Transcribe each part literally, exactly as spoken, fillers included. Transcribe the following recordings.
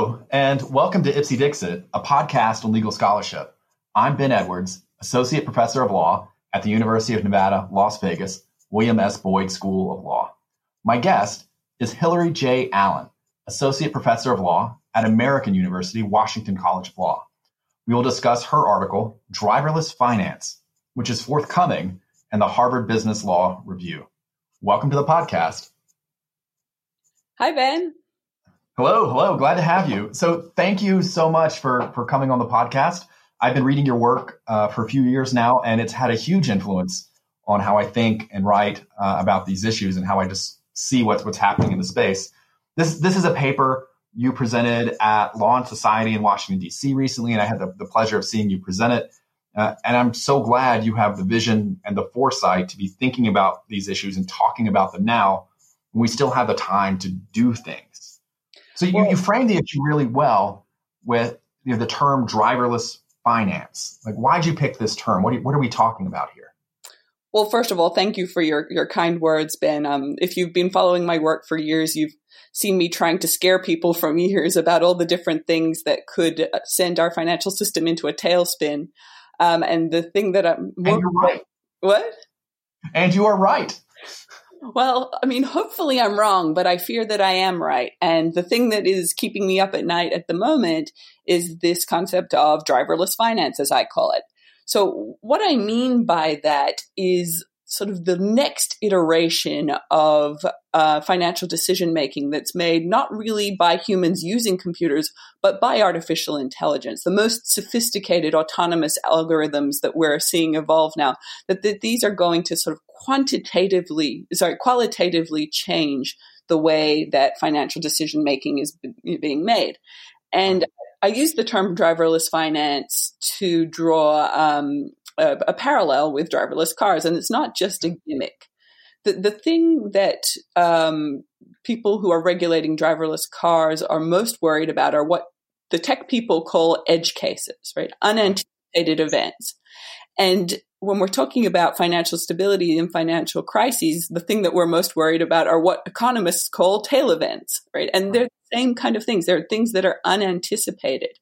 Hello, and welcome to Ipsy Dixit, a podcast on legal scholarship. I'm Ben Edwards, Associate Professor of Law at the University of Nevada, Las Vegas, William S. Boyd School of Law. My guest is Hillary J. Allen, Associate Professor of Law at American University, Washington College of Law. We will discuss her article, Driverless Finance, which is forthcoming in the Harvard Business Law Review. Welcome to the podcast. Hi, Ben. Hello, hello. Glad to have you. So thank you so much for, for coming on the podcast. I've been reading your work uh, for a few years now, and it's had a huge influence on how I think and write uh, about these issues and how I just see what's what's happening in the space. This this is a paper you presented at Law and Society in Washington, D C recently, and I had the, the pleasure of seeing you present it. Uh, and I'm so glad you have the vision and the foresight to be thinking about these issues and talking about them now when we still have the time to do things. So you, you framed the issue really well with you know, the term driverless finance. Like, why'd you pick this term? What, do you, what are we talking about here? Well, first of all, thank you for your, your kind words, Ben. Um, if you've been following my work for years, you've seen me trying to scare people from years about all the different things that could send our financial system into a tailspin. Um, and the thing that I'm... More, and you're right. What? And you are right. Well, I mean, hopefully I'm wrong, but I fear that I am right. And the thing that is keeping me up at night at the moment is this concept of driverless finance, as I call it. So what I mean by that is sort of the next iteration of uh, financial decision-making that's made not really by humans using computers, but by artificial intelligence, the most sophisticated autonomous algorithms that we're seeing evolve now, that, that these are going to sort of quantitatively, sorry, qualitatively change the way that financial decision-making is b- being made. And I use the term driverless finance to draw um A, a parallel with driverless cars, and it's not just a gimmick. The the thing that um, people who are regulating driverless cars are most worried about are what the tech people call edge cases, right? Unanticipated events. And when we're talking about financial stability and financial crises, the thing that we're most worried about are what economists call tail events, right? And they're the same kind of things. They're things that are unanticipated.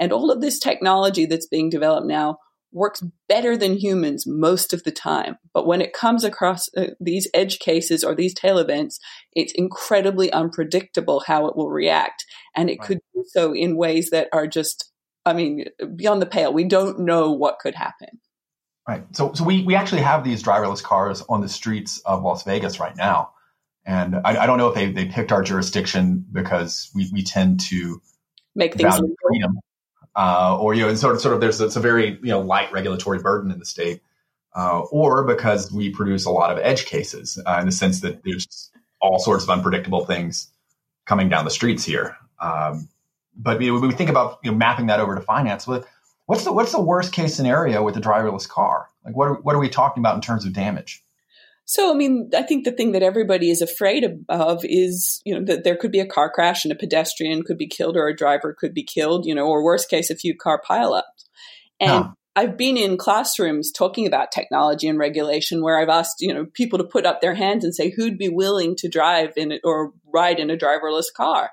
And all of this technology that's being developed now works better than humans most of the time. But when it comes across uh, these edge cases or these tail events, it's incredibly unpredictable how it will react. And it right. could do so in ways that are just, I mean, beyond the pale. We don't know what could happen. Right. So so we, we actually have these driverless cars on the streets of Las Vegas right now. And I, I don't know if they, they picked our jurisdiction because we, we tend to make things value freedom. Uh, or, you know, sort of, sort of there's it's a very, you know, light regulatory burden in the state, uh, or because we produce a lot of edge cases uh, in the sense that there's all sorts of unpredictable things coming down the streets here. Um, but you know, when we think about you know, mapping that over to finance, what's the what's the worst case scenario with a driverless car? Like, what are, what are we talking about in terms of damage? So, I mean, I think the thing that everybody is afraid of is, you know, that there could be a car crash and a pedestrian could be killed or a driver could be killed, you know, or worst case, a few car pileups. And huh. I've been in classrooms talking about technology and regulation where I've asked, you know, people to put up their hands and say, who'd be willing to drive in or ride in a driverless car?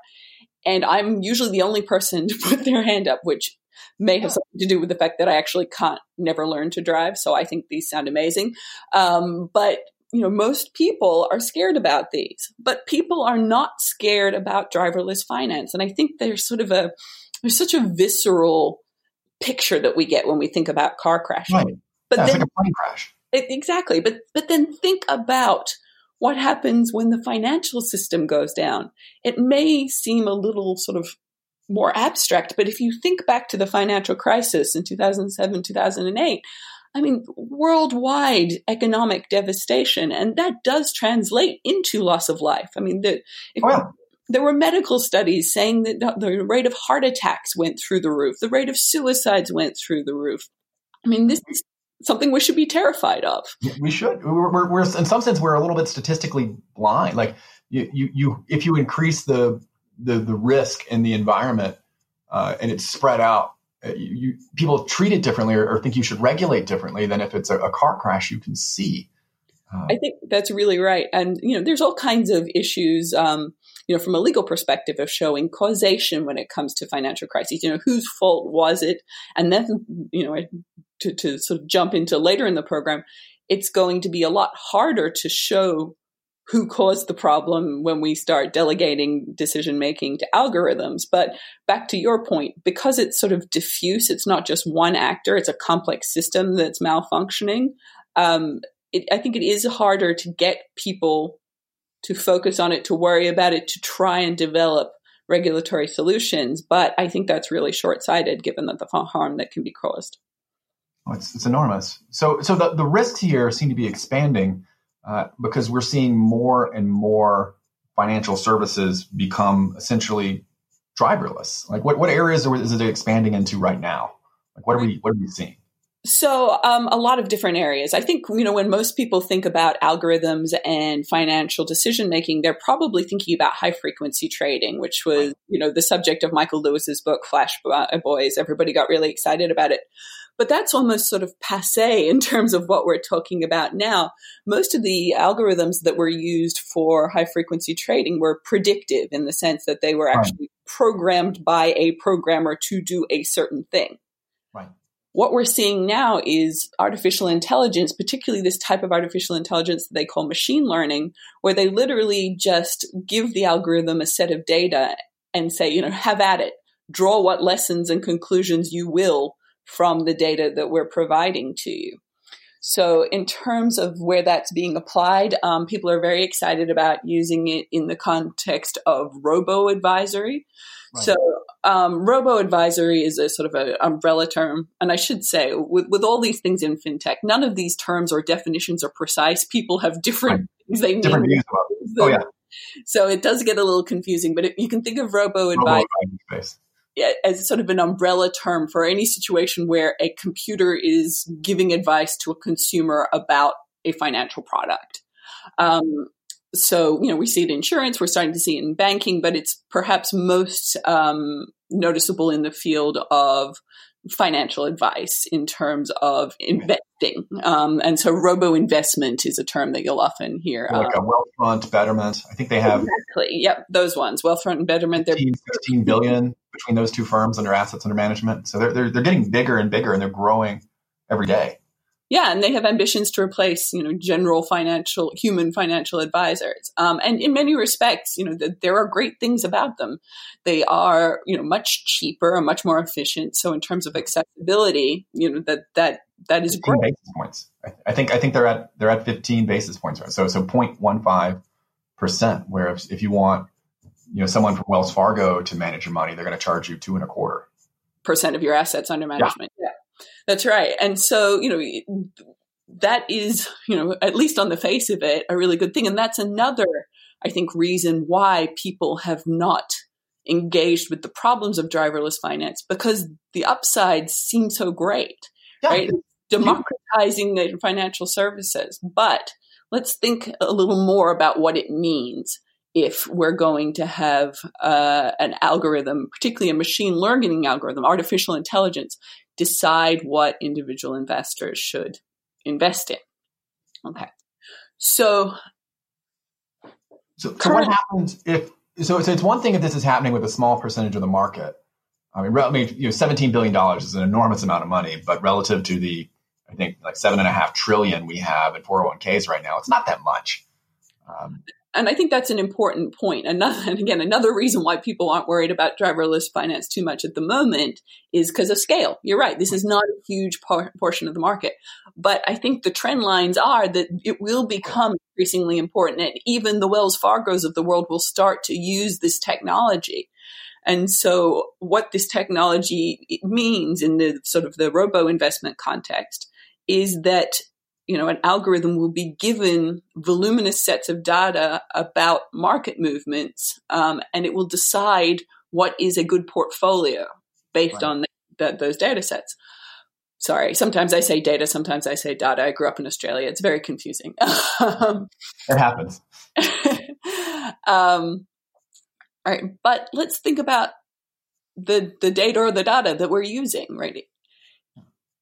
And I'm usually the only person to put their hand up, which may have something to do with the fact that I actually can't never learn to drive. So I think these sound amazing. Um, but you know, most people are scared about these, but people are not scared about driverless finance. And I think there's sort of a, there's such a visceral picture that we get when we think about car crashes. Right. But yeah, then, it's like a plane crash. It, exactly. But, but then think about what happens when the financial system goes down. It may seem a little sort of more abstract, but if you think back to the financial crisis in two thousand seven, two thousand eight, I mean, worldwide economic devastation, and that does translate into loss of life. I mean, the, if, wow. there were medical studies saying that the rate of heart attacks went through the roof. The rate of suicides went through the roof. I mean, this is something we should be terrified of. We should. We're, we're, we're in some sense, we're a little bit statistically blind. Like you, you, you if you increase the, the, the risk in the environment uh, and it's spread out, You, people treat it differently or, or think you should regulate differently than if it's a, a car crash you can see. Uh, I think that's really right. And, you know, there's all kinds of issues. Um, you know, from a legal perspective of showing causation when it comes to financial crises, you know, whose fault was it? And then, you know, to, to sort of jump into later in the program, it's going to be a lot harder to show who caused the problem when we start delegating decision-making to algorithms. But back to your point, because it's sort of diffuse, it's not just one actor, it's a complex system that's malfunctioning. Um, it, I think it is harder to get people to focus on it, to worry about it, to try and develop regulatory solutions. But I think that's really short-sighted given that the harm that can be caused. Oh, it's, it's enormous. So, so the, the risks here seem to be expanding. Uh, because we're seeing more and more financial services become essentially driverless. Like, what, what areas are, is it expanding into right now? Like, what are we what are we seeing? So, um, a lot of different areas. I think, you know, when most people think about algorithms and financial decision making, they're probably thinking about high frequency trading, which was, you know, the subject of Michael Lewis's book Flash Boys. Everybody got really excited about it. But that's almost sort of passé in terms of what we're talking about now. Most of the algorithms that were used for high-frequency trading were predictive in the sense that they were actually right. programmed by a programmer to do a certain thing. Right. What we're seeing now is artificial intelligence, particularly this type of artificial intelligence that they call machine learning, where they literally just give the algorithm a set of data and say, you know, have at it, draw what lessons and conclusions you will from the data that we're providing to you. So in terms of where that's being applied, um, people are very excited about using it in the context of robo-advisory. Right. So um, robo-advisory is a sort of an umbrella term. And I should say, with, with all these things in fintech, none of these terms or definitions are precise. People have different right. things they different mean. Views about it. Oh, yeah. So it does get a little confusing, but it, you can think of robo-advisory. Robo-advisory. As sort of an umbrella term for any situation where a computer is giving advice to a consumer about a financial product. Um, so, you know, we see it in insurance, we're starting to see it in banking, but it's perhaps most um, noticeable in the field of financial advice in terms of investing. Um, and so robo-investment is a term that you'll often hear. Um, like a Wealthfront, Betterment. I think they have. Exactly. Yep. Those ones. Wealthfront and Betterment. They're fifteen billion between those two firms and their assets under management. So they're, they're, they're getting bigger and bigger and they're growing every day. Yeah, and they have ambitions to replace, you know, general financial, human financial advisors. Um, and in many respects, you know, the, there are great things about them. They are, you know, much cheaper and much more efficient. So in terms of accessibility, you know, that that that is great. Basis points. I think I think they're at they're at fifteen basis points, right? So so zero point one five percent. Where if, if you want, you know, someone from Wells Fargo to manage your money, they're going to charge you two and a quarter percent of your assets under management. Yeah. yeah. That's right. And so, you know, that is, you know, at least on the face of it, a really good thing. And that's another, I think, reason why people have not engaged with the problems of driverless finance, because the upsides seem so great, yeah. right? Democratizing the financial services. But let's think a little more about what it means if we're going to have uh, an algorithm, particularly a machine learning algorithm, artificial intelligence, decide what individual investors should invest in. Okay. So, so, so what happens if, so, so it's one thing if this is happening with a small percentage of the market. I mean, I mean, you know, seventeen billion dollars is an enormous amount of money, but relative to the, I think like seven and a half trillion we have in four oh one k's right now, it's not that much. Um, And I think that's an important point. Another, and again, another reason why people aren't worried about driverless finance too much at the moment is because of scale. You're right. This is not a huge por- portion of the market. But I think the trend lines are that it will become increasingly important. And even the Wells Fargos of the world will start to use this technology. And so what this technology means in the sort of the robo-investment context is that you know, an algorithm will be given voluminous sets of data about market movements, um, and it will decide what is a good portfolio based right. on the, the, those data sets. Sorry, sometimes I say data, sometimes I say data. I grew up in Australia. It's very confusing. It happens. um, all right, but let's think about the the data or the data that we're using, right?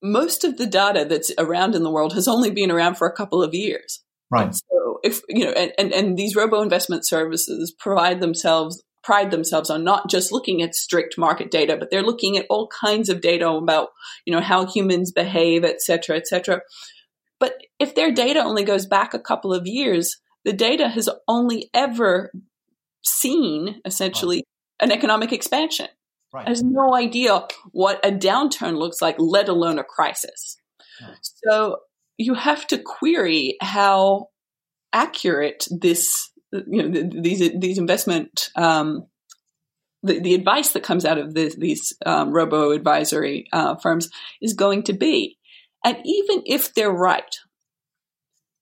Most of the data that's around in the world has only been around for a couple of years. Right. So if you know, and, and, and these robo investment services provide themselves pride themselves on not just looking at strict market data, but they're looking at all kinds of data about, you know, how humans behave, et cetera, et cetera. But if their data only goes back a couple of years, the data has only ever seen essentially an economic expansion. Right. Has no idea what a downturn looks like, let alone a crisis. Right. So you have to query how accurate this, you know, these these investment, um, the, the advice that comes out of this, these um, robo-advisory uh, firms is going to be. And even if they're right,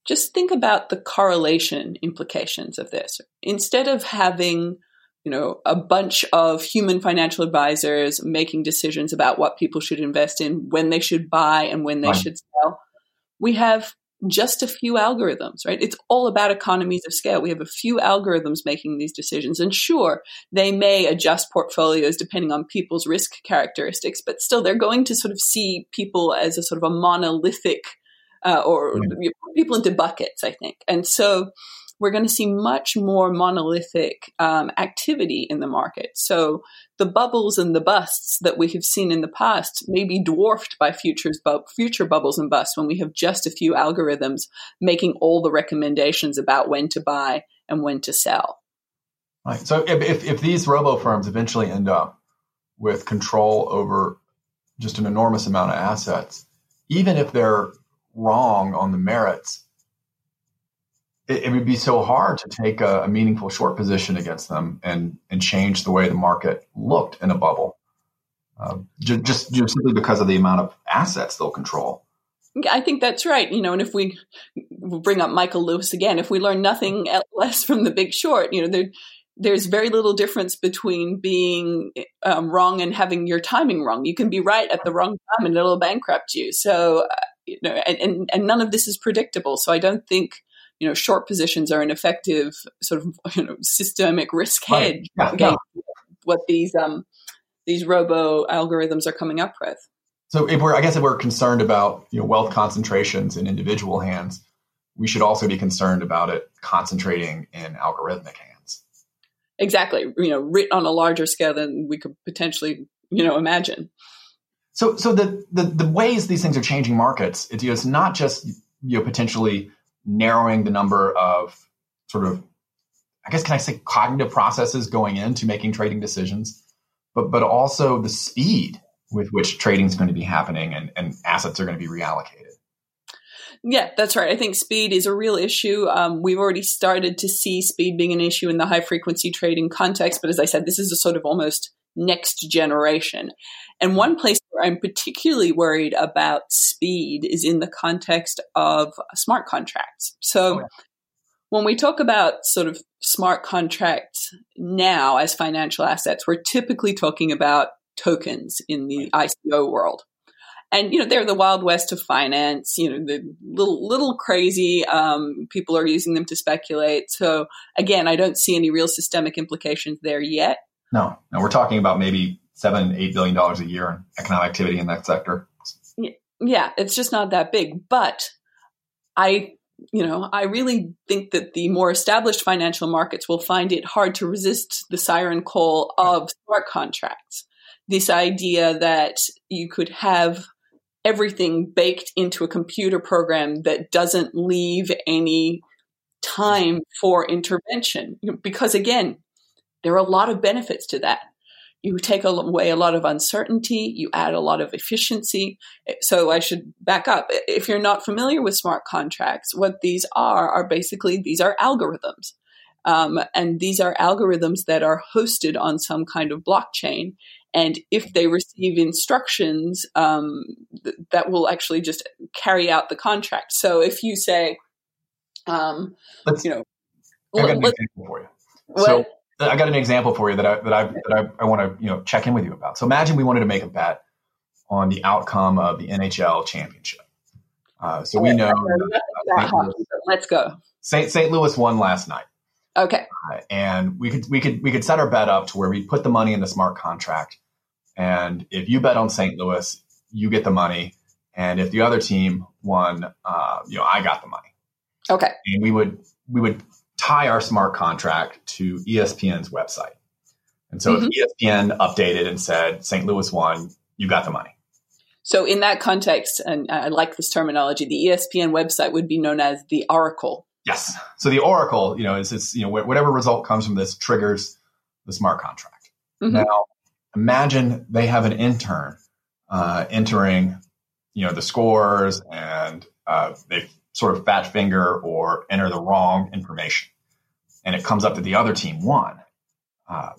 just think about the correlation implications of this. Instead of having, you know, a bunch of human financial advisors making decisions about what people should invest in, when they should buy and when they right. should sell, we have just a few algorithms, right? It's all about economies of scale. We have a few algorithms making these decisions. And sure, they may adjust portfolios depending on people's risk characteristics, but still they're going to sort of see people as a sort of a monolithic uh, or right. people into buckets, I think. And so we're going to see much more monolithic um, activity in the market. So the bubbles and the busts that we have seen in the past may be dwarfed by futures bu- future bubbles and busts when we have just a few algorithms making all the recommendations about when to buy and when to sell. Right. So if, if, if these robo firms eventually end up with control over just an enormous amount of assets, even if they're wrong on the merits, it would be so hard to take a, a meaningful short position against them and, and change the way the market looked in a bubble, uh, just, just just simply because of the amount of assets they'll control. I think that's right. You know, and if we bring up Michael Lewis again, if we learn nothing less from The Big Short, you know, there there's very little difference between being um, wrong and having your timing wrong. You can be right at the wrong time and it'll bankrupt you. So, uh, you know, and, and and none of this is predictable. So I don't think, you know, short positions are an effective sort of, you know, systemic risk hedge right. yeah, yeah. what these um, these robo algorithms are coming up with. So if we're, I guess if we're concerned about, you know, wealth concentrations in individual hands, we should also be concerned about it concentrating in algorithmic hands. Exactly. You know, writ on a larger scale than we could potentially, you know, imagine. So so the the, the ways these things are changing markets, it's, you know, it's not just, you know, potentially narrowing the number of sort of, I guess, can I say cognitive processes going into making trading decisions, but but also the speed with which trading is going to be happening and, and assets are going to be reallocated. Yeah, that's right. I think speed is a real issue. Um, we've already started to see speed being an issue in the high frequency trading context. But as I said, this is a sort of almost next generation. And one place where I'm particularly worried about speed is in the context of smart contracts. So oh, yeah. when we talk about sort of smart contracts now as financial assets, we're typically talking about tokens in the I C O world. And, you know, they're the wild west of finance, you know, the little, little crazy, um, people are using them to speculate. So again, I don't see any real systemic implications there yet. No, no, we're talking about maybe seven, eight billion dollars a year in economic activity in that sector. Yeah, it's just not that big. But I, you know, I really think that the more established financial markets will find it hard to resist the siren call of smart contracts. This idea that you could have everything baked into a computer program that doesn't leave any time for intervention, because again, there are a lot of benefits to that. You take away a lot of uncertainty. You add a lot of efficiency. So I should back up. If you're not familiar with smart contracts, what these are are basically these are algorithms. Um, and these are algorithms that are hosted on some kind of blockchain. And if they receive instructions, um, th- that will actually just carry out the contract. So if you say, um, let's, you know, I got an example for you. What, so- I got an example for you that I that I that I, I want to you know check in with you about. So imagine we wanted to make a bet on the outcome of the N H L championship. Uh, so okay, we know. Let's go. Saint Louis won last night. Okay. Uh, and we could we could we could set our bet up to where we put the money in the smart contract, and if you bet on Saint Louis, you get the money, and if the other team won, uh, you know, I got the money. Okay. And we would we would tie our smart contract to E S P N's website. And so mm-hmm. if E S P N updated and said Saint Louis won, you got the money. So in that context, and I like this terminology, the E S P N website would be known as the Oracle. Yes. So the Oracle, you know, is it's, you know, whatever result comes from this triggers the smart contract. Mm-hmm. Now, imagine they have an intern uh, entering, you know, the scores and uh, they sort of fat finger or enter the wrong information. And it comes up that the other team won. Uh,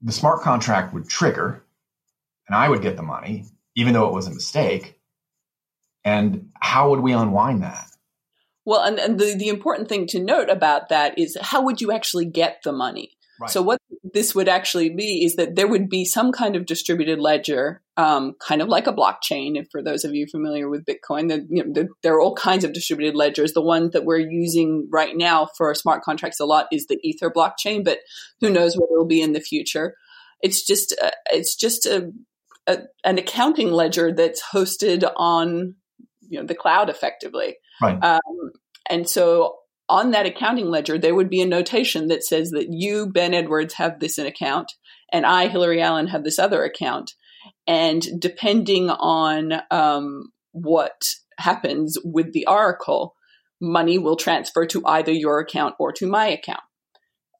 the smart contract would trigger and I would get the money, even though it was a mistake. And how would we unwind that? Well, and, and the, the important thing to note about that is how would you actually get the money? Right. So what this would actually be is that there would be some kind of distributed ledger, um, kind of like a blockchain. And for those of you familiar with Bitcoin, the, you know, the, there are all kinds of distributed ledgers. The one that we're using right now for smart contracts a lot is the Ether blockchain, but who knows what it'll be in the future. It's just uh, it's just a, a, an accounting ledger that's hosted on you know the cloud effectively. Right. Um, and so on that accounting ledger, there would be a notation that says that you, Ben Edwards, have this account, and I, Hillary Allen, have this other account. And depending on um, what happens with the Oracle, money will transfer to either your account or to my account.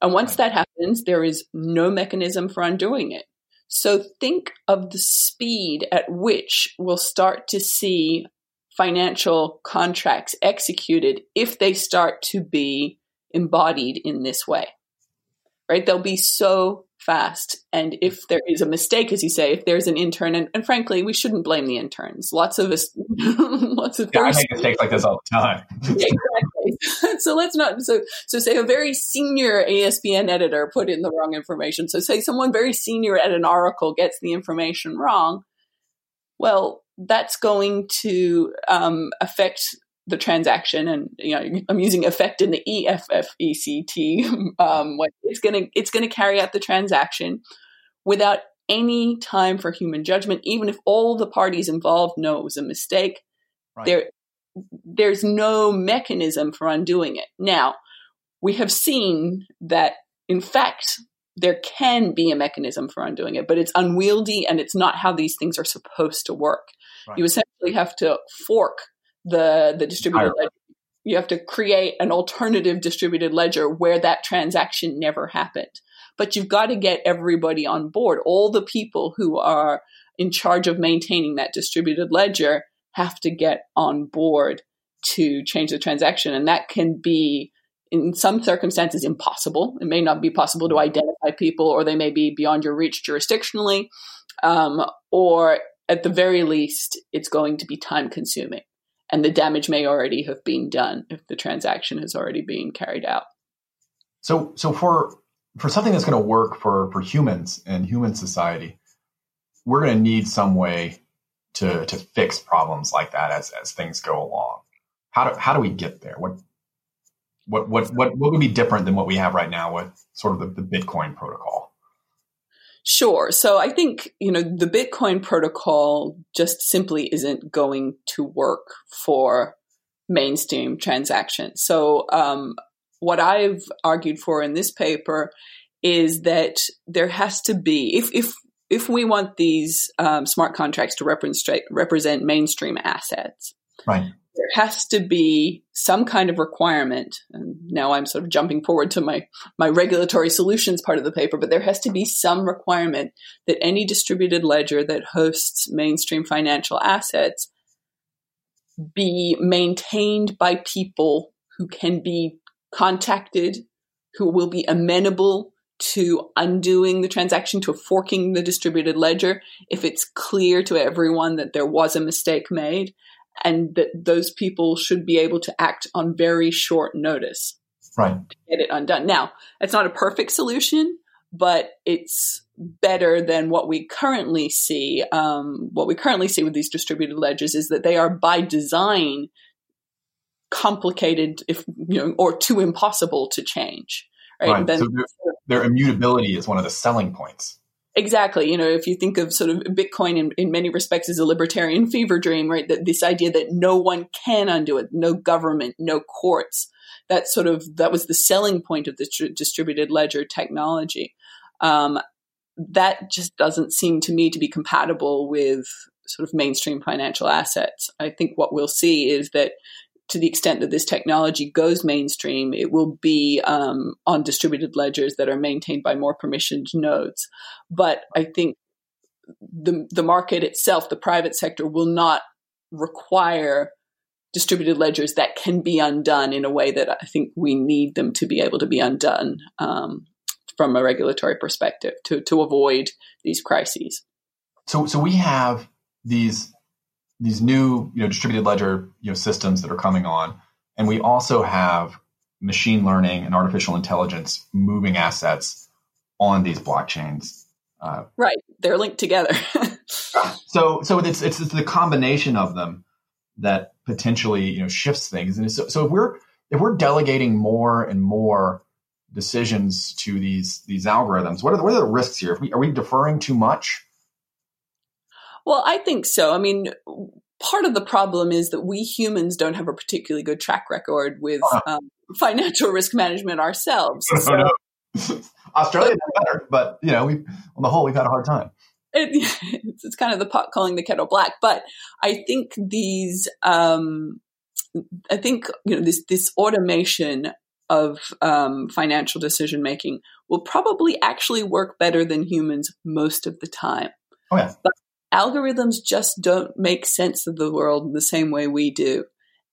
And once right. that happens, there is no mechanism for undoing it. So think of the speed at which we'll start to see financial contracts executed if they start to be embodied in this way, right? They'll be so fast. And if there is a mistake, as you say, if there's an intern, and, and frankly, we shouldn't blame the interns. Lots of us, lots of yeah, I make mistakes like this all the time. Yeah, exactly. So let's not, so, so say a very senior E S P N editor put in the wrong information. So say someone very senior at an Oracle gets the information wrong. Well, that's going to um, affect the transaction, and you know I'm using "affect" in the E F F E C T. Um, it's going to it's going to carry out the transaction without any time for human judgment. Even if all the parties involved know it was a mistake, right. there there's no mechanism for undoing it. Now, we have seen that, in fact, there can be a mechanism for undoing it, but it's unwieldy and it's not how these things are supposed to work. Right. You essentially have to fork the, the distributed ledger. You have to create an alternative distributed ledger where that transaction never happened. But you've got to get everybody on board. All the people who are in charge of maintaining that distributed ledger have to get on board to change the transaction. And that can be, in some circumstances, impossible. It may not be possible to identify people, or they may be beyond your reach jurisdictionally, um, or at the very least, it's going to be time-consuming, and the damage may already have been done if the transaction has already been carried out. So, so for for something that's going to work for for humans and human society, we're going to need some way to to fix problems like that as as things go along. How do how do we get there? What What what what what would be different than what we have right now with sort of the, the Bitcoin protocol? Sure. So I think, you know, the Bitcoin protocol just simply isn't going to work for mainstream transactions. So um, what I've argued for in this paper is that there has to be, if if if we want these um, smart contracts to represent represent mainstream assets, right? There has to be some kind of requirement, and now I'm sort of jumping forward to my, my regulatory solutions part of the paper, but there has to be some requirement that any distributed ledger that hosts mainstream financial assets be maintained by people who can be contacted, who will be amenable to undoing the transaction, to forking the distributed ledger, if it's clear to everyone that there was a mistake made, and that those people should be able to act on very short notice right. to get it undone. Now, it's not a perfect solution, but it's better than what we currently see. Um, what we currently see with these distributed ledgers is that they are by design complicated, if you know, or too impossible to change. Right. right. Then, so their, their immutability is one of the selling points. Exactly. You know, if you think of sort of Bitcoin in, in many respects as a libertarian fever dream, right, that this idea that no one can undo it, no government, no courts, that sort of, that was the selling point of the tr- distributed ledger technology. Um, that just doesn't seem to me to be compatible with sort of mainstream financial assets. I think what we'll see is that to the extent that this technology goes mainstream, it will be um, on distributed ledgers that are maintained by more permissioned nodes. But I think the the market itself, the private sector, will not require distributed ledgers that can be undone in a way that I think we need them to be able to be undone um, from a regulatory perspective to to avoid these crises. So, so we have these. These new, you know, distributed ledger, you know, systems that are coming on, and we also have machine learning and artificial intelligence moving assets on these blockchains. Uh, right, they're linked together. so, so it's it's the combination of them that potentially, you know, shifts things. And so, so if we're if we're delegating more and more decisions to these these algorithms, what are the, what are the risks here? If we, are we deferring too much? Well, I think so. I mean, part of the problem is that we humans don't have a particularly good track record with oh. um, financial risk management ourselves. No, so. no. Australia's better, but you know, we on the whole, we've had a hard time. It, it's kind of the pot calling the kettle black. But I think these, um, I think you know, this this automation of um, financial decision making will probably actually work better than humans most of the time. Oh yeah. But algorithms just don't make sense of the world in the same way we do.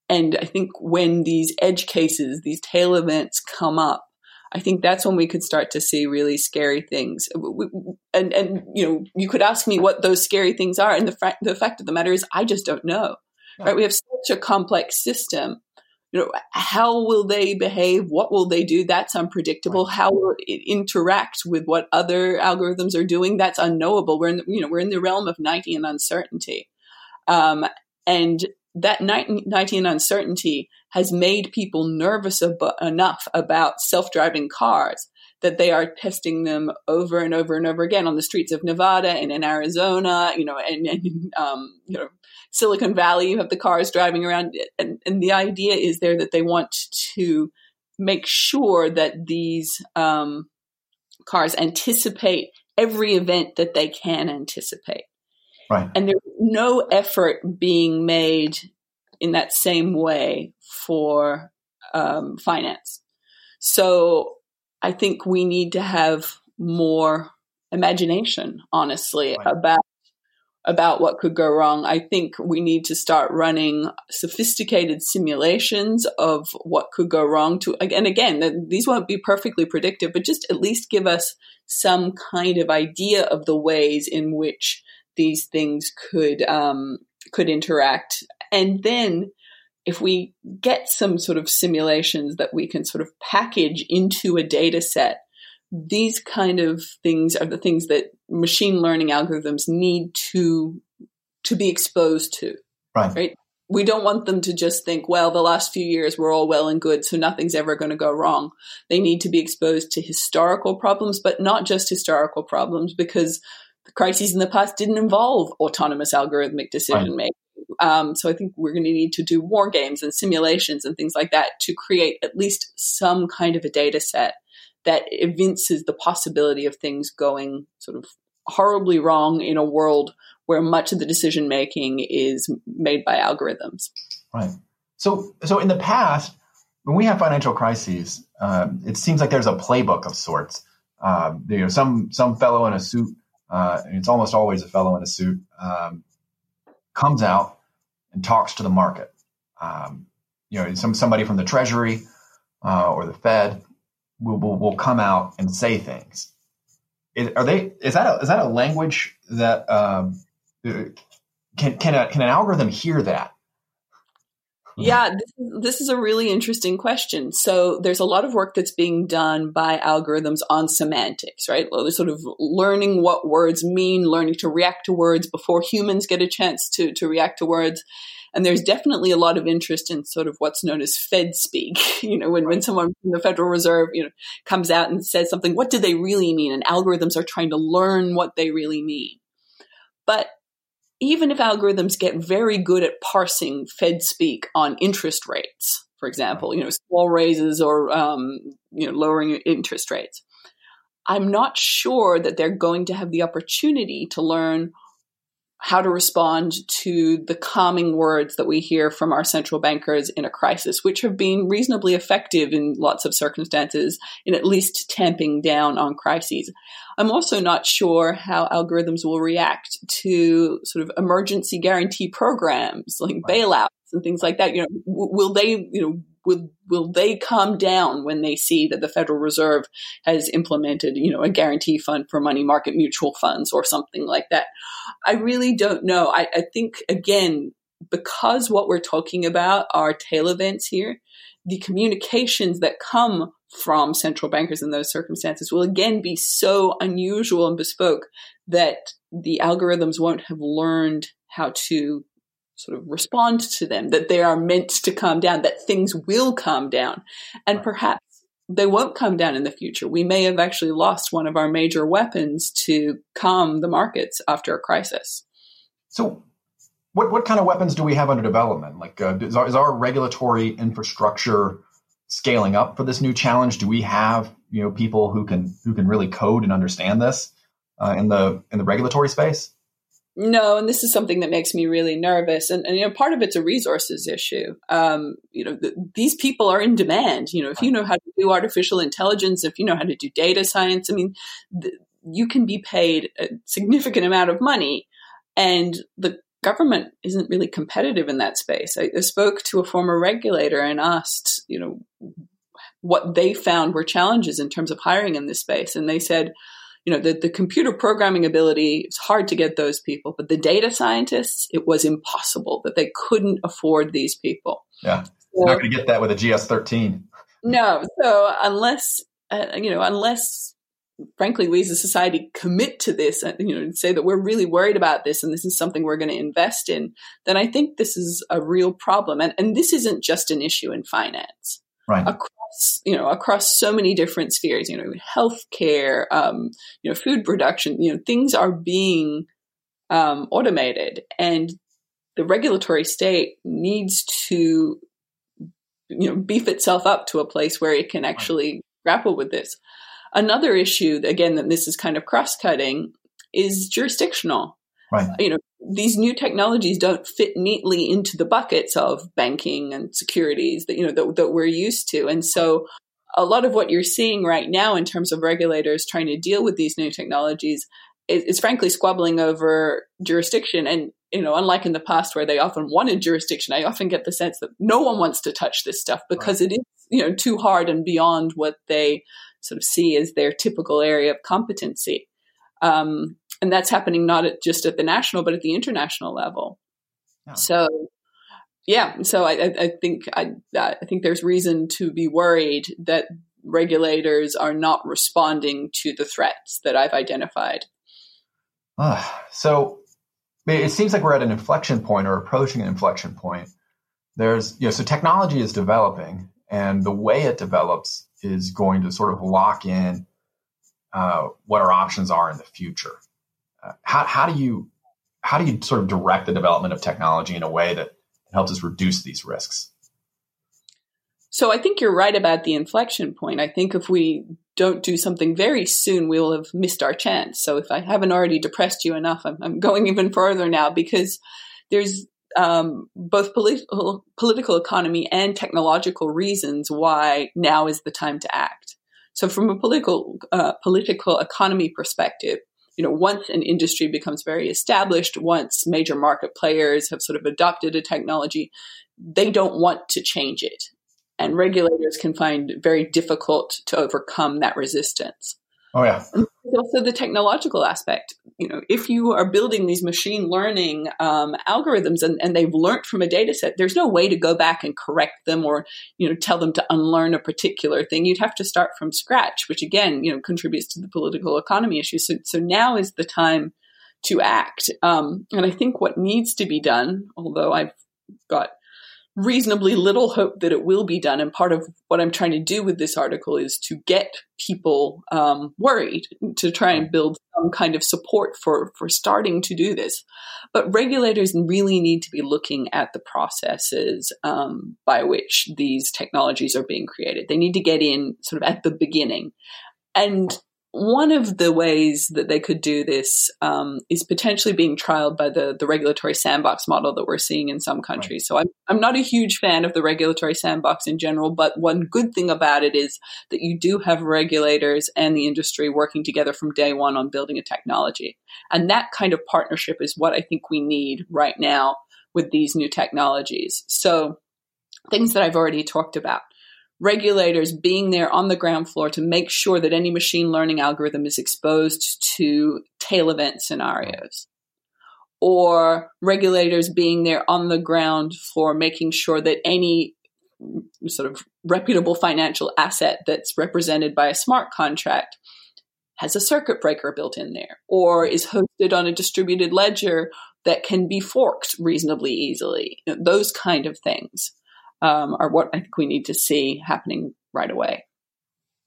And I think when these edge cases, these tail events come up, I think that's when we could start to see really scary things. And, and you know, you could ask me what those scary things are. And the, fra- the fact of the matter is, I just don't know. Yeah. Right? We have such a complex system. You know, how will they behave? What will they do? That's unpredictable. How will it interact with what other algorithms are doing? That's unknowable. We're in, the, you know, we're in the realm of night and uncertainty, um, and that night and uncertainty has made people nervous ab- enough about self-driving cars that they are testing them over and over and over again on the streets of Nevada and in Arizona, you know, and, and um, you know, Silicon Valley. You have the cars driving around, and, and the idea is there that they want to make sure that these um, cars anticipate every event that they can anticipate. Right. And there's no effort being made in that same way for um, finance. So I think we need to have more imagination, honestly, right. about about what could go wrong. I think we need to start running sophisticated simulations of what could go wrong. To and again, these won't be perfectly predictive, but just at least give us some kind of idea of the ways in which these things could um, could interact, and then, if we get some sort of simulations that we can sort of package into a data set, these kind of things are the things that machine learning algorithms need to to be exposed to. Right. Right? We don't want them to just think, well, the last few years were all well and good, so nothing's ever going to go wrong. They need to be exposed to historical problems, but not just historical problems, because the crises in the past didn't involve autonomous algorithmic decision making. Right. Um, so I think we're going to need to do war games and simulations and things like that to create at least some kind of a data set that evinces the possibility of things going sort of horribly wrong in a world where much of the decision making is made by algorithms. Right. So, so in the past, when we have financial crises, um, it seems like there's a playbook of sorts. Um, you know, some some fellow in a suit, uh, and it's almost always a fellow in a suit, um, comes out and talks to the market. Um, you know, some somebody from the Treasury uh, or the Fed will, will will come out and say things. Is, are they? Is that a, is that a language that um, can can a, can an algorithm hear that? Yeah, this, this is a really interesting question. So there's a lot of work that's being done by algorithms on semantics, right? They're sort of learning what words mean, learning to react to words before humans get a chance to, to react to words. And there's definitely a lot of interest in sort of what's known as Fed speak. You know, when, when someone from the Federal Reserve, you know, comes out and says something, what do they really mean? And algorithms are trying to learn what they really mean. But even if algorithms get very good at parsing Fed speak on interest rates, for example, you know, small raises or, um, you know, lowering interest rates, I'm not sure that they're going to have the opportunity to learn how to respond to the calming words that we hear from our central bankers in a crisis, which have been reasonably effective in lots of circumstances in at least tamping down on crises. I'm also not sure how algorithms will react to sort of emergency guarantee programs like bailouts and things like that. You know, will they, you know, Will, will they calm down when they see that the Federal Reserve has implemented, you know, a guarantee fund for money market mutual funds or something like that? I really don't know. I, I think, again, because what we're talking about are tail events here, the communications that come from central bankers in those circumstances will, again, be so unusual and bespoke that the algorithms won't have learned how to sort of respond to them, that they are meant to calm down, that things will calm down. And perhaps they won't calm down in the future. We may have actually lost one of our major weapons to calm the markets after a crisis. So what what kind of weapons do we have under development? Like, uh, is, our, is our regulatory infrastructure scaling up for this new challenge? Do we have, you know, people who can who can really code and understand this uh, in the in the regulatory space? No, and this is something that makes me really nervous. And, and you know, part of it's a resources issue. Um, you know, th- these people are in demand. You know, if you know how to do artificial intelligence, if you know how to do data science, I mean, th- you can be paid a significant amount of money, and the government isn't really competitive in that space. I, I spoke to a former regulator and asked, you know, what they found were challenges in terms of hiring in this space, and they said, you know, the, the computer programming ability, it's hard to get those people, but the data scientists, it was impossible that they couldn't afford these people. Yeah. You're not going to get that with a G S thirteen. No. So unless, uh, you know, unless, frankly, we as a society commit to this and, you know, and say that we're really worried about this and this is something we're going to invest in, then I think this is a real problem. And, and this isn't just an issue in finance. Right. Across, you know, across so many different spheres, you know, healthcare, um, you know, food production, you know, things are being um, automated, and the regulatory state needs to, you know, beef itself up to a place where it can actually right. grapple with this. Another issue, again, that this is kind of cross-cutting, is jurisdictional. Right. You know, these new technologies don't fit neatly into the buckets of banking and securities that, you know, that, that we're used to. And so a lot of what you're seeing right now in terms of regulators trying to deal with these new technologies is, is frankly squabbling over jurisdiction. And, you know, unlike in the past where they often wanted jurisdiction, I often get the sense that no one wants to touch this stuff because right. it is, you know, too hard and beyond what they sort of see as their typical area of competency. Um, And that's happening not at, just at the national, but at the international level. Yeah. So, yeah. So I, I think I, I think there's reason to be worried that regulators are not responding to the threats that I've identified. Uh, so it seems like we're at an inflection point or approaching an inflection point. There's, you know, so technology is developing, and the way it develops is going to sort of lock in uh, what our options are in the future. Uh, how, how do you how do you sort of direct the development of technology in a way that helps us reduce these risks? So I think you're right about the inflection point. I think if we don't do something very soon, we will have missed our chance. So if I haven't already depressed you enough, I'm, I'm going even further now, because there's um, both political, political economy and technological reasons why now is the time to act. So from a political uh, political economy perspective, you know, once an industry becomes very established, once major market players have sort of adopted a technology, they don't want to change it. And regulators can find it very difficult to overcome that resistance. Oh, yeah. And also the technological aspect. You know, if you are building these machine learning um, algorithms and, and they've learned from a data set, there's no way to go back and correct them or, you know, tell them to unlearn a particular thing. You'd have to start from scratch, which again, you know, contributes to the political economy issue. So, so now is the time to act. Um, and I think what needs to be done, although I've got reasonably little hope that it will be done. And part of what I'm trying to do with this article is to get people um, worried, to try and build some kind of support for, for starting to do this. But regulators really need to be looking at the processes um, by which these technologies are being created. They need to get in sort of at the beginning. And one of the ways that they could do this um, is potentially being trialed by the, the regulatory sandbox model that we're seeing in some countries. So I'm, I'm not a huge fan of the regulatory sandbox in general, but one good thing about it is that you do have regulators and the industry working together from day one on building a technology. And that kind of partnership is what I think we need right now with these new technologies. So things that I've already talked about. Regulators being there on the ground floor to make sure that any machine learning algorithm is exposed to tail event scenarios, or regulators being there on the ground floor making sure that any sort of reputable financial asset that's represented by a smart contract has a circuit breaker built in there, or is hosted on a distributed ledger that can be forked reasonably easily. Those kind of things. Um, are what I think we need to see happening right away.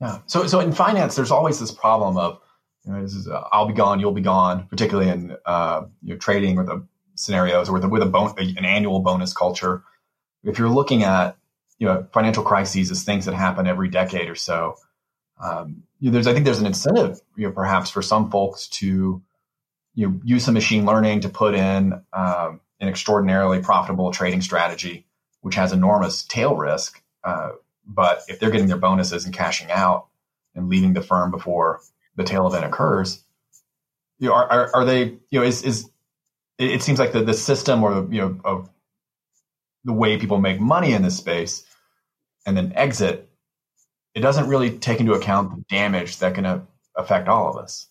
Yeah. So, so in finance, there's always this problem of, you know, this is uh, I'll be gone, you'll be gone, particularly in uh, you know, trading or the scenarios or the, with a bon- an annual bonus culture. If you're looking at, you know, financial crises as things that happen every decade or so, um, you know, there's I think there's an incentive, you know, perhaps for some folks to, you know, use some machine learning to put in um, an extraordinarily profitable trading strategy, which has enormous tail risk. Uh, but if they're getting their bonuses and cashing out and leaving the firm before the tail event occurs, you know, are, are, are they, you know, is, is it, it seems like the, the system or, you know, of the way people make money in this space and then exit, it doesn't really take into account the damage that can uh, affect all of us.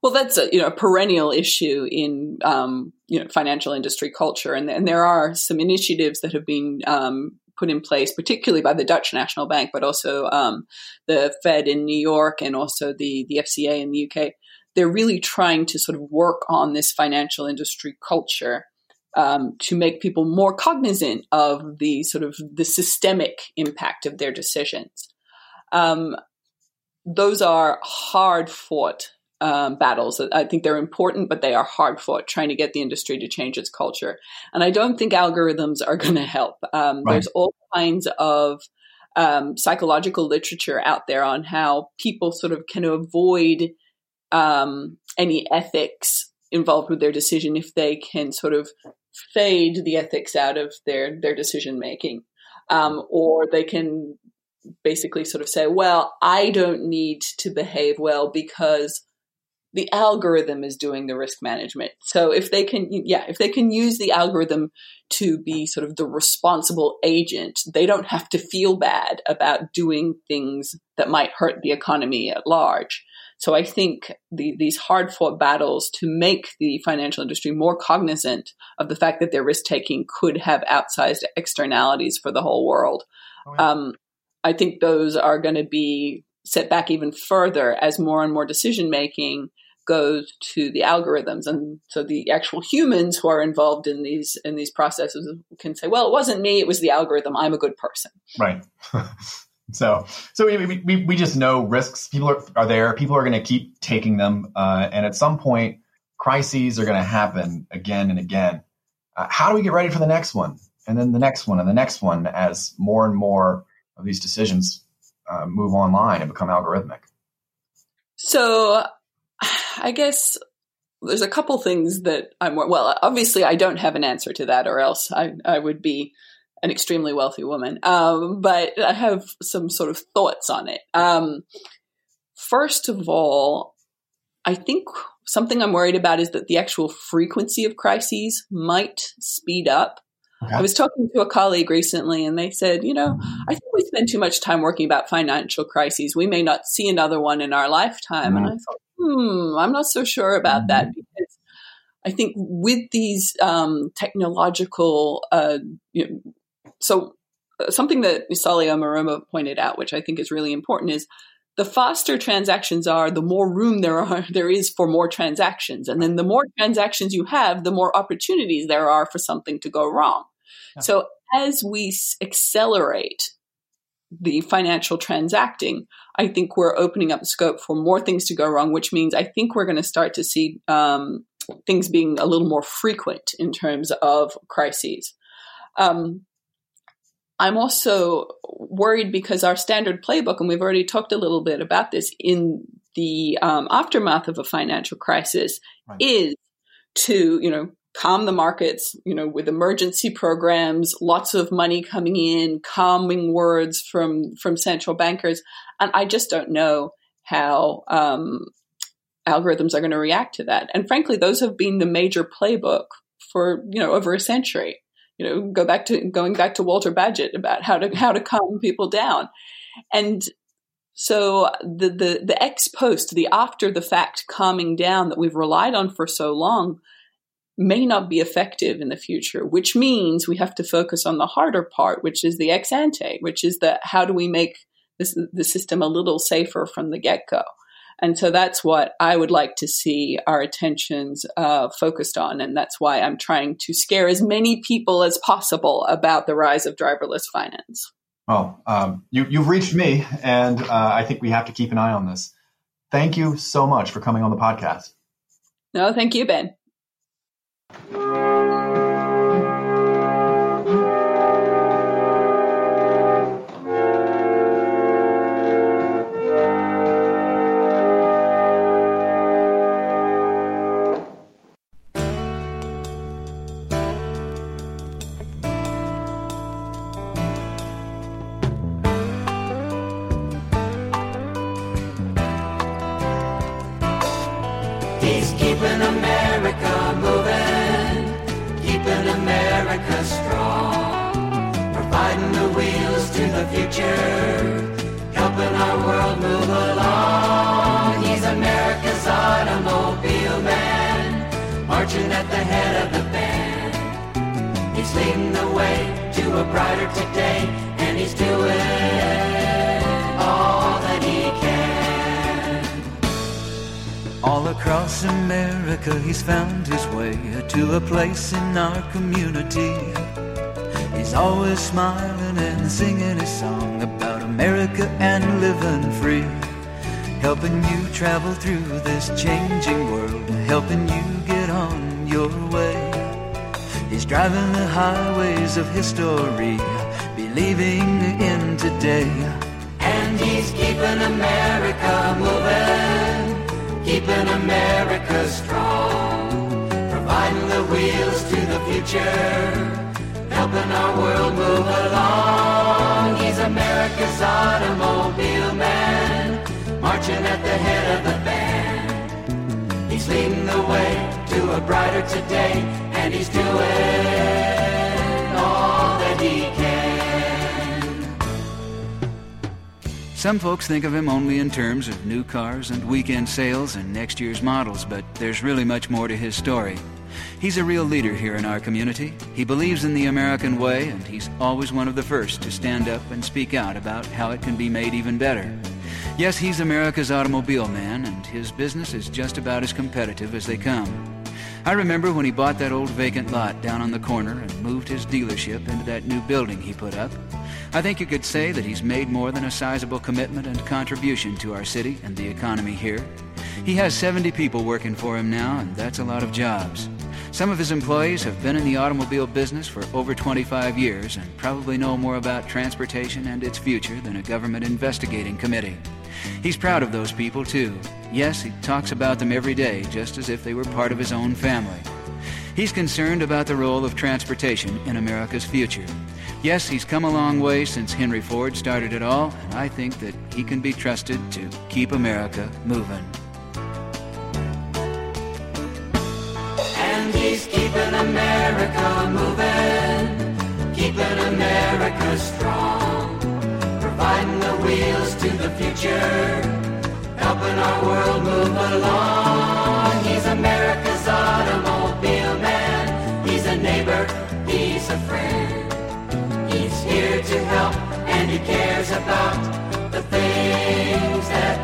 Well, that's a, you know, a perennial issue in um, you know, financial industry culture, and, and there are some initiatives that have been um, put in place, particularly by the Dutch National Bank, but also um, the Fed in New York and also the, the F C A in the U K. They're really trying to sort of work on this financial industry culture um, to make people more cognizant of the sort of the systemic impact of their decisions. Um, those are hard-fought Um, battles. I think they're important, but they are hard fought, trying to get the industry to change its culture. And I don't think algorithms are going to help. Um, right. There's all kinds of um, psychological literature out there on how people sort of can avoid um, any ethics involved with their decision if they can sort of fade the ethics out of their, their decision making. Um, or they can basically sort of say, well, I don't need to behave well because the algorithm is doing the risk management. So if they can, yeah, if they can use the algorithm to be sort of the responsible agent, they don't have to feel bad about doing things that might hurt the economy at large. So I think the, these hard-fought battles to make the financial industry more cognizant of the fact that their risk-taking could have outsized externalities for the whole world. Oh, yeah. Um, I think those are going to be set back even further as more and more decision-making goes to the algorithms. And so the actual humans who are involved in these in these processes can say, well, it wasn't me, it was the algorithm. I'm a good person. Right. so so we, we we just know risks. People are, are there. People are going to keep taking them. Uh, and at some point, crises are going to happen again and again. Uh, how do we get ready for the next one? And then the next one and the next one as more and more of these decisions uh, move online and become algorithmic? So I guess there's a couple things that I'm, well, obviously I don't have an answer to that, or else I, I would be an extremely wealthy woman. Um, but I have some sort of thoughts on it. Um, first of all, I think something I'm worried about is that the actual frequency of crises might speed up. Okay. I was talking to a colleague recently and they said, you know, I think we spend too much time working about financial crises. We may not see another one in our lifetime. Mm-hmm. And I thought, hmm, I'm not so sure about mm-hmm. that, because I think with these um, technological, uh, you know, so something that Isalia Maroma pointed out, which I think is really important, is the faster transactions are, the more room there are there is for more transactions. And then the more transactions you have, the more opportunities there are for something to go wrong. Yeah. So as we accelerate the financial transacting, I think we're opening up scope for more things to go wrong, which means I think we're going to start to see um, things being a little more frequent in terms of crises. Um, I'm also worried because our standard playbook, and we've already talked a little bit about this in the um, aftermath of a financial crisis, right, is to, you know, calm the markets, you know, with emergency programs, lots of money coming in, calming words from, from central bankers. And I just don't know how um, algorithms are going to react to that. And frankly, those have been the major playbook for, you know, over a century. You know, go back to going back to Walter Badgett about how to how to calm people down. And so the the the ex post, the after the fact calming down that we've relied on for so long may not be effective in the future, which means we have to focus on the harder part, which is the ex ante, which is the how do we make this the system a little safer from the get go. And so that's what I would like to see our attentions uh, focused on. And that's why I'm trying to scare as many people as possible about the rise of driverless finance. Well, um, you, you've reached me, and uh, I think we have to keep an eye on this. Thank you so much for coming on the podcast. No, thank you, Ben. Smiling and singing his song about America and living free, helping you travel through this changing world, helping you get on your way. He's driving the highways of history, believing in today. And he's keeping America moving, keeping America strong, providing the wheels to the future, helping our world move along. He's America's automobile man, marching at the head of the band. He's leading the way to a brighter today, and he's doing all that he can. Some folks think of him only in terms of new cars and weekend sales and next year's models, but there's really much more to his story. He's a real leader here in our community. He believes in the American way, and he's always one of the first to stand up and speak out about how it can be made even better. Yes, he's America's automobile man, and his business is just about as competitive as they come. I remember when he bought that old vacant lot down on the corner and moved his dealership into that new building he put up. I think you could say that he's made more than a sizable commitment and contribution to our city and the economy here. He has seventy people working for him now, and that's a lot of jobs. Some of his employees have been in the automobile business for over twenty-five years and probably know more about transportation and its future than a government investigating committee. He's proud of those people, too. Yes, he talks about them every day, just as if they were part of his own family. He's concerned about the role of transportation in America's future. Yes, he's come a long way since Henry Ford started it all, and I think that he can be trusted to keep America moving. He's keeping America moving, keeping America strong, providing the wheels to the future, helping our world move along. He's America's automobile man. He's a neighbor, he's a friend. He's here to help, and he cares about the things that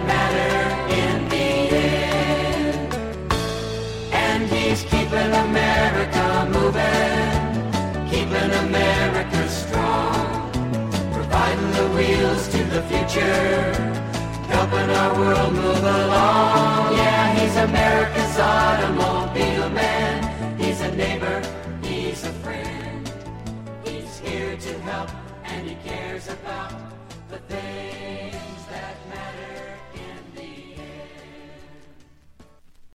future, helping our world move along. Yeah, he's America's automobile man. He's a neighbor, he's a friend. He's here to help, and he cares about the things.